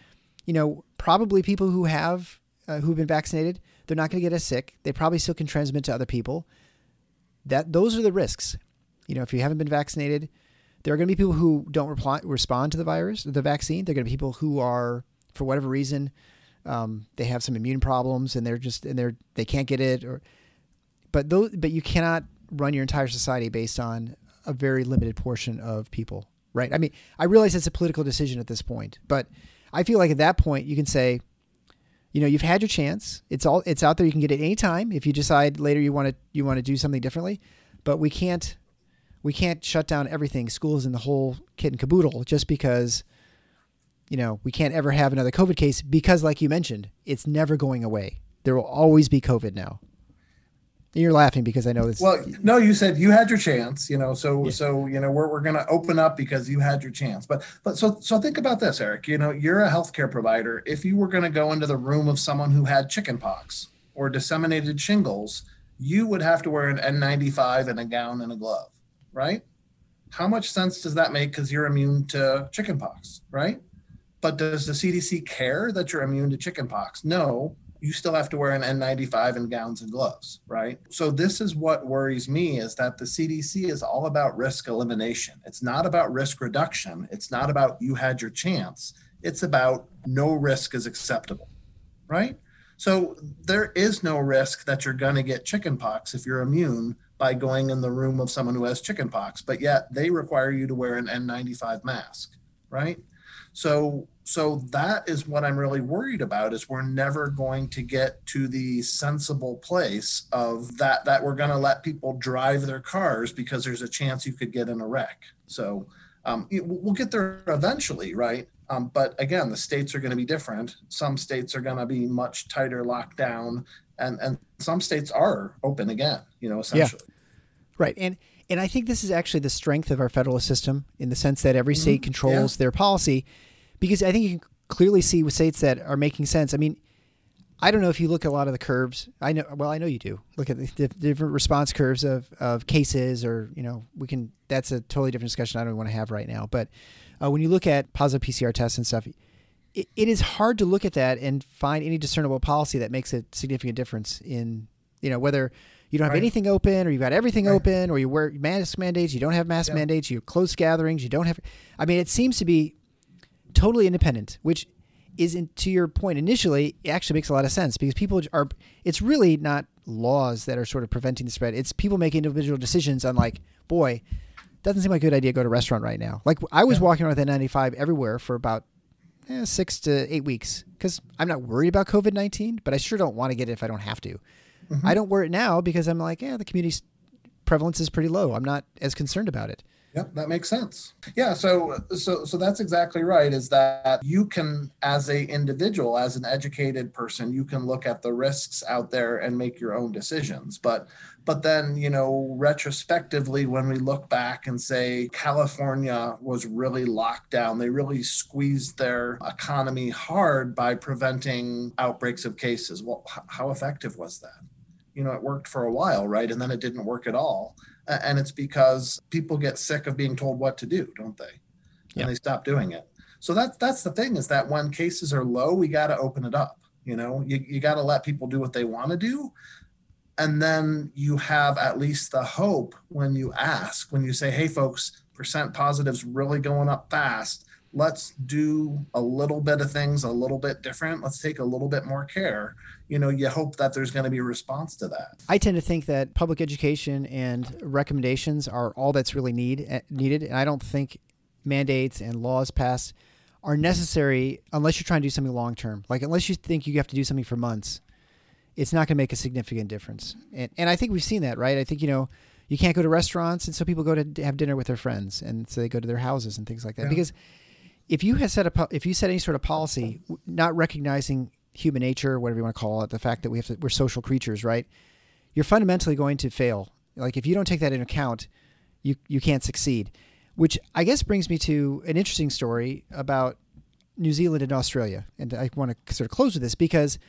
probably people who have, who've been vaccinated, they're not going to get as sick. They probably still can transmit to other people. Those are the risks. If you haven't been vaccinated, there are going to be people who don't respond to the virus, the vaccine. There are going to be people who are, for whatever reason, they have some immune problems and they can't get it. Or But you cannot run your entire society based on a very limited portion of people, right? I mean, I realize it's a political decision at this point, but I feel like at that point you can say, you know, you've had your chance. It's out there. You can get it any time if you decide later you want to do something differently. But we can't shut down everything, schools and the whole kit and caboodle, just because, you know, we can't ever have another COVID case because, like you mentioned, it's never going away. There will always be COVID now. And you're laughing because I know this. Well, no, you said you had your chance, you know, so, you know, we're going to open up because you had your chance. But so think about this, Eric, you know, you're a healthcare provider. If you were going to go into the room of someone who had chickenpox or disseminated shingles, you would have to wear an N95 and a gown and a glove, right? How much sense does that make? Because you're immune to chickenpox, right? But does the CDC care that you're immune to chickenpox? No, you still have to wear an N95 and gowns and gloves, right? So this is what worries me, is that the CDC is all about risk elimination. It's not about risk reduction. It's not about you had your chance. It's about no risk is acceptable, right? So there is no risk that you're going to get chickenpox if you're immune by going in the room of someone who has chickenpox, but yet they require you to wear an N95 mask, right? So that is what I'm really worried about, is we're never going to get to the sensible place of that we're going to let people drive their cars because there's a chance you could get in a wreck. So we'll get there eventually, right? But again, the states are going to be different. Some states are going to be much tighter lockdown, and some states are open again, you know, essentially. Yeah. Right. And I think this is actually the strength of our federalist system, in the sense that every state controls their policy, because I think you can clearly see with states that are making sense. I mean, I don't know if you look at a lot of the curves. I know you do. Look at the different response curves of cases, or, you know, that's a totally different discussion I don't want to have right now. But when you look at positive PCR tests and stuff, it is hard to look at that and find any discernible policy that makes a significant difference in, you know, whether you don't have anything open, or you've got everything open, or you wear mask mandates, you don't have mask mandates, you close gatherings, you don't have... I mean, it seems to be totally independent, which is, to your point initially, it actually makes a lot of sense, because people are... It's really not laws that are sort of preventing the spread. It's people making individual decisions on, like, boy, doesn't seem like a good idea to go to a restaurant right now. Like, I was walking around with an N95 everywhere for about 6 to 8 weeks, because I'm not worried about COVID-19, but I sure don't want to get it if I don't have to. Mm-hmm. I don't wear it now because I'm like, the community prevalence is pretty low. I'm not as concerned about it. Yep, that makes sense. Yeah, so that's exactly right, is that you can, as a individual, as an educated person, you can look at the risks out there and make your own decisions. But then, you know, retrospectively, when we look back and say California was really locked down, they really squeezed their economy hard by preventing outbreaks of cases. Well, how effective was that? You know, it worked for a while, right? And then it didn't work at all. And it's because people get sick of being told what to do, don't they? And they stop doing it. So that's the thing, is that when cases are low, we got to open it up. You know, you got to let people do what they want to do. And then you have at least the hope when you ask, when you say, hey, folks, percent positives really going up fast. Let's do a little bit of things a little bit different. Let's take a little bit more care. You know, you hope that there's going to be a response to that. I tend to think that public education and recommendations are all that's really needed. And I don't think mandates and laws passed are necessary unless you're trying to do something long-term. Like, unless you think you have to do something for months, it's not going to make a significant difference. And I think we've seen that, right? I think, you know, you can't go to restaurants, and so people go to have dinner with their friends. And so they go to their houses and things like that. Yeah. Because if you set any sort of policy, not recognizing human nature, whatever you want to call it, the fact that we're social creatures, right? You're fundamentally going to fail. Like, if you don't take that into account, you can't succeed. Which I guess brings me to an interesting story about New Zealand and Australia. And I want to sort of close with this, because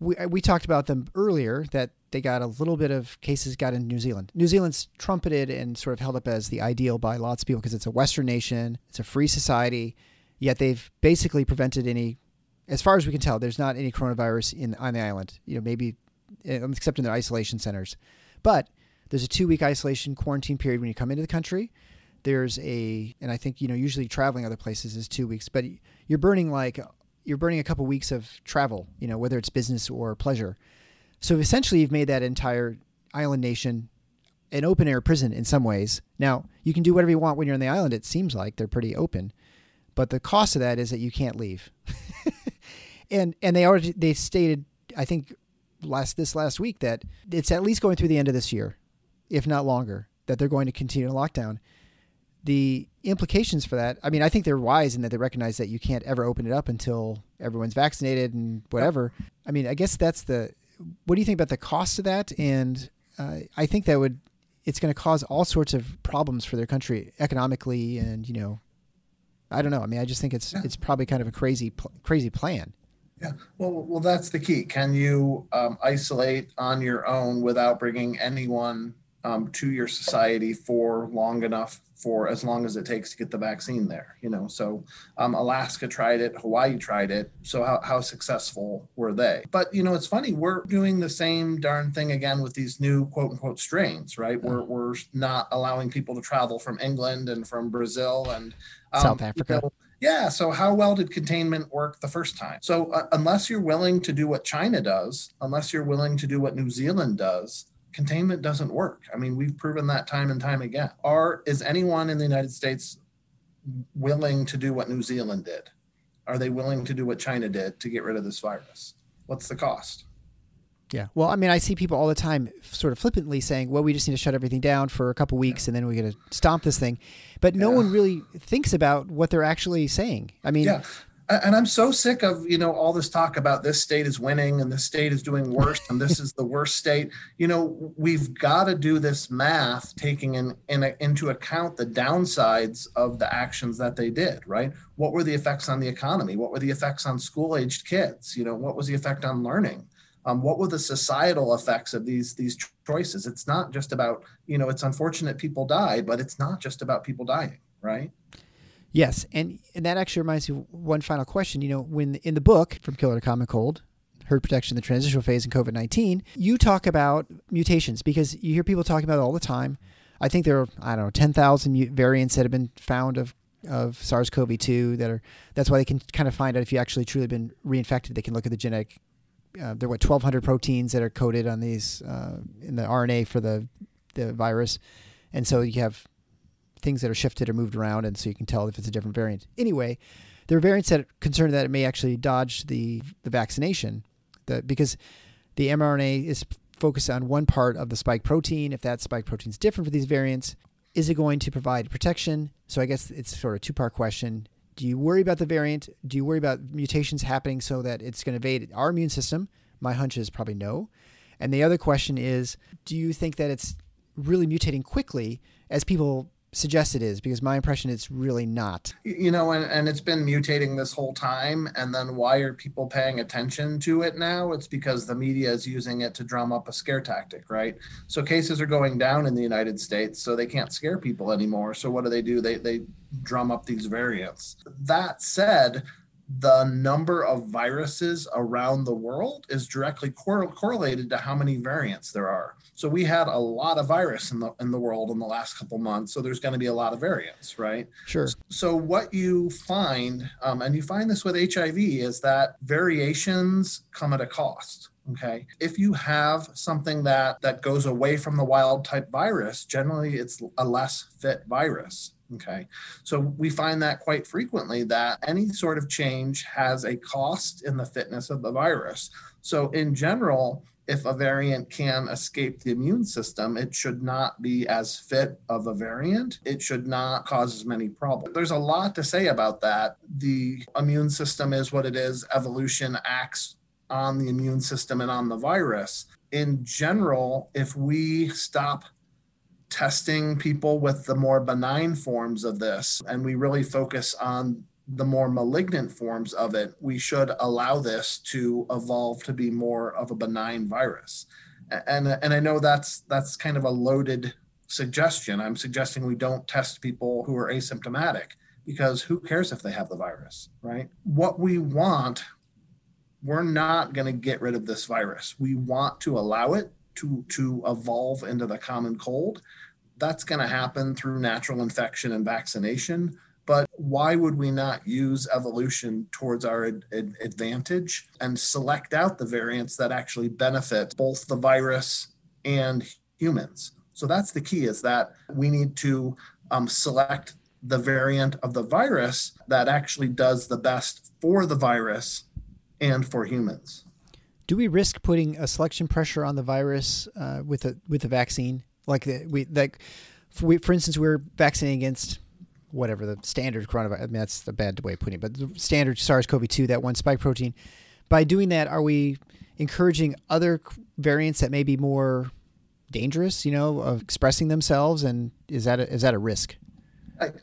we talked about them earlier, that they got a little bit of cases got in New Zealand. New Zealand's trumpeted and sort of held up as the ideal by lots of people because it's a Western nation, it's a free society, yet they've basically prevented any, as far as we can tell, there's not any coronavirus on the island, you know, maybe except in their isolation centers. But there's a 2-week isolation quarantine period when you come into the country. There's and I think, you know, usually traveling other places is 2 weeks, but you're burning a couple weeks of travel, you know, whether it's business or pleasure. So essentially, you've made that entire island nation, an open air prison in some ways. Now, you can do whatever you want when you're on the island. It seems like they're pretty open, but the cost of that is that you can't leave. and they stated, I think last week, that it's at least going through the end of this year, if not longer, that they're going to continue to lockdown. The implications for that, I mean, I think they're wise in that they recognize that you can't ever open it up until everyone's vaccinated and whatever. Yep. I mean, I guess what do you think about the cost of that? And I think it's going to cause all sorts of problems for their country economically. And, I don't know. I mean, I just think it's probably kind of a crazy plan. Yeah. Well, that's the key. Can you isolate on your own without bringing anyone to your society for long enough, for as long as it takes to get the vaccine there? So Alaska tried it, Hawaii tried it. So how successful were they? But, it's funny, we're doing the same darn thing again with these new quote unquote strains, right? Yeah. We're not allowing people to travel from England and from Brazil and South Africa. Yeah. So how well did containment work the first time? So unless you're willing to do what China does, unless you're willing to do what New Zealand does, containment doesn't work. I mean, we've proven that time and time again. Is anyone in the United States willing to do what New Zealand did? Are they willing to do what China did to get rid of this virus? What's the cost? Yeah. Well, I mean, I see people all the time sort of flippantly saying, well, we just need to shut everything down for a couple of weeks and then we're going to stomp this thing. But no one really thinks about what they're actually saying. I mean, and I'm so sick of, all this talk about this state is winning and this state is doing worse and this is the worst state. We've got to do this math, taking into account the downsides of the actions that they did, right? What were the effects on the economy? What were the effects on school-aged kids? What was the effect on learning? What were the societal effects of these choices? It's not just about, it's unfortunate people died, but it's not just about people dying, right? Yes. And that actually reminds me of one final question. When in the book, From Killer to Common Cold, Herd Protection in the Transitional Phase in COVID-19, you talk about mutations because you hear people talking about it all the time. I think there are, 10,000 variants that have been found of SARS-CoV-2 that's why they can kind of find out if you actually truly been reinfected. They can look at the genetic, there are 1,200 proteins that are coded on these, in the RNA for the virus. And so you have things that are shifted or moved around, and so you can tell if it's a different variant. Anyway, there are variants that are concerned that it may actually dodge the vaccination because the mRNA is focused on one part of the spike protein. If that spike protein is different for these variants, is it going to provide protection? So I guess it's sort of a two-part question. Do you worry about the variant? Do you worry about mutations happening so that it's going to evade our immune system? My hunch is probably no. And the other question is, do you think that it's really mutating quickly as people suggest it is? Because my impression it's really not. And it's been mutating this whole time. And then why are people paying attention to it now? It's because the media is using it to drum up a scare tactic, right? So cases are going down in the United States, so they can't scare people anymore. So what do? They drum up these variants. That said, the number of viruses around the world is directly correlated to how many variants there are. So we had a lot of virus in the world in the last couple months. So there's going to be a lot of variants, right? Sure. So what you find, and you find this with HIV, is that variations come at a cost. Okay. If you have something that goes away from the wild type virus, generally it's a less fit virus. Okay. So we find that quite frequently that any sort of change has a cost in the fitness of the virus. So in general, if a variant can escape the immune system, it should not be as fit of a variant. It should not cause as many problems. There's a lot to say about that. The immune system is what it is. Evolution acts on the immune system and on the virus. In general, if we stop testing people with the more benign forms of this, and we really focus on the more malignant forms of it, we should allow this to evolve to be more of a benign virus. And I know that's kind of a loaded suggestion. I'm suggesting we don't test people who are asymptomatic, because who cares if they have the virus, right? What we want, we're not going to get rid of this virus. We want to allow it to evolve into the common cold. That's going to happen through natural infection and vaccination. But why would we not use evolution towards our advantage and select out the variants that actually benefit both the virus and humans. So that's the key, is that we need to select the variant of the virus that actually does the best for the virus and for humans. Do we risk putting a selection pressure on the virus with a vaccine? For instance, we're vaccinating against whatever the standard coronavirus. I mean, that's a bad way of putting it, but the standard SARS-CoV-2, that one spike protein. By doing that, are we encouraging other variants that may be more dangerous, of expressing themselves? And is that a risk?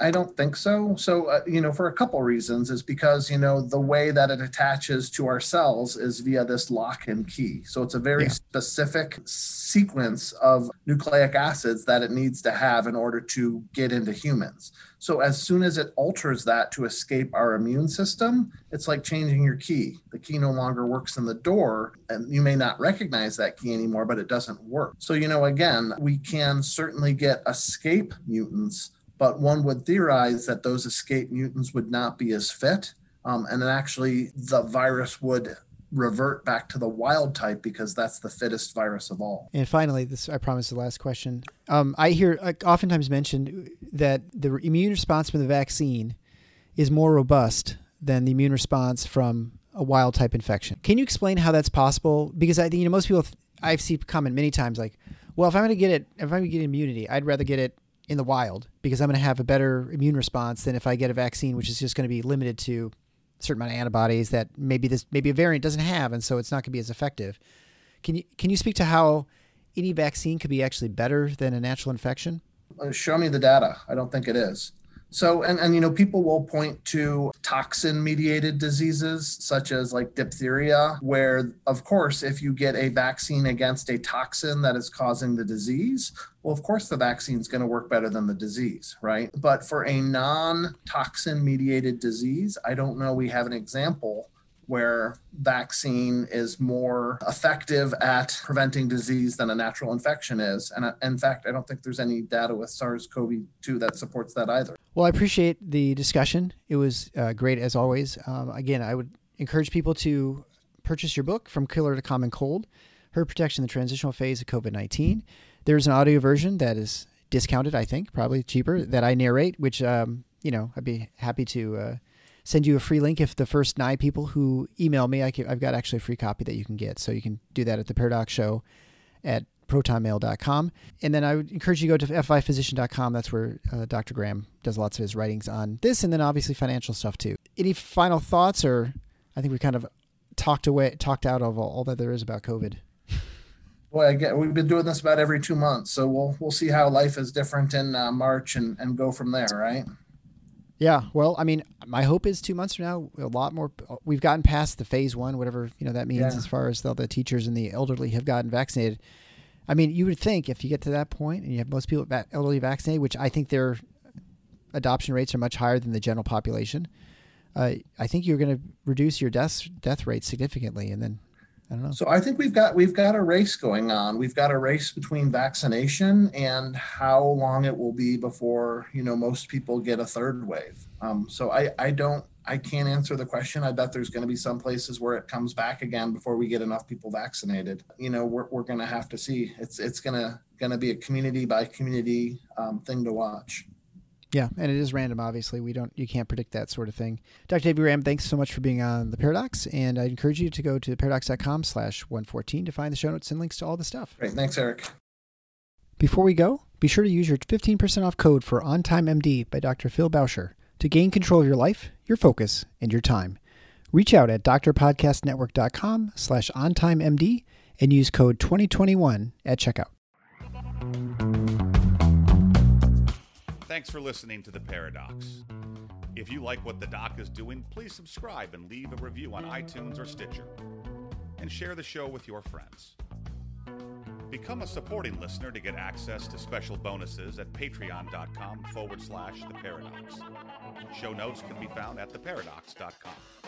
I don't think so. So, for a couple reasons, is because, the way that it attaches to our cells is via this lock and key. So it's a very specific sequence of nucleic acids that it needs to have in order to get into humans. So as soon as it alters that to escape our immune system, it's like changing your key. The key no longer works in the door, and you may not recognize that key anymore, but it doesn't work. So, again, we can certainly get escape mutants, but one would theorize that those escape mutants would not be as fit. And then actually the virus would revert back to the wild type, because that's the fittest virus of all. And finally, this, I promise, the last question. I hear oftentimes mentioned that the immune response from the vaccine is more robust than the immune response from a wild type infection. Can you explain how that's possible? Because I think, most people, I've seen comment many times like, well, if I'm going to get immunity, I'd rather get it in the wild, because I'm going to have a better immune response than if I get a vaccine, which is just going to be limited to a certain amount of antibodies that maybe a variant doesn't have, and so it's not going to be as effective. Can you speak to how any vaccine could be actually better than a natural infection? Show me the data. I don't think it is. So, and people will point to toxin-mediated diseases, such as like diphtheria, where, of course, if you get a vaccine against a toxin that is causing the disease, well, of course, the vaccine is going to work better than the disease, right? But for a non-toxin-mediated disease, I don't know. We have an example where vaccine is more effective at preventing disease than a natural infection is. And in fact, I don't think there's any data with SARS-CoV-2 that supports that either. Well, I appreciate the discussion. It was great as always. Again, I would encourage people to purchase your book, From Killer to Common Cold, Herd Protection in the Transitional Phase of COVID-19. There's an audio version that is discounted, I think, probably cheaper, that I narrate, which, I'd be happy to send you a free link. If the first 9 people who email me, I've got actually a free copy that you can get. So you can do that at the Paradox Show at protonmail.com. And then I would encourage you to go to thefiphysician.com. That's where Dr. Graham does lots of his writings on this, and then obviously financial stuff too. Any final thoughts? Or I think we kind of talked out of all that there is about COVID. Well, again, we've been doing this about every 2 months. So we'll see how life is different in March and go from there, right? Yeah. Well, I mean, my hope is 2 months from now, a lot more, we've gotten past the phase one, whatever, that means, as far as the teachers and the elderly have gotten vaccinated. I mean, you would think if you get to that point and you have most people elderly vaccinated, which I think their adoption rates are much higher than the general population, I think you're going to reduce your death rate significantly. And then I don't know. So I think we've got a race going on. We've got a race between vaccination and how long it will be before, most people get a third wave. So I can't answer the question. I bet there's going to be some places where it comes back again before we get enough people vaccinated. We're going to have to see. It's going to be a community by community thing to watch. Yeah. And it is random, obviously. You can't predict that sort of thing. Dr. David Graham, thanks so much for being on The Paradox. And I encourage you to go to theparadox.com/114 to find the show notes and links to all the stuff. Great. Thanks, Eric. Before we go, be sure to use your 15% off code for On Time MD by Dr. Phil Boucher to gain control of your life, your focus, and your time. Reach out at drpodcastnetwork.com/ontimemd and use code 2021 at checkout. Thanks for listening to The Paradox. If you like what the doc is doing, please subscribe and leave a review on iTunes or Stitcher. And share the show with your friends. Become a supporting listener to get access to special bonuses at patreon.com/The Paradox. Show notes can be found at theparadox.com.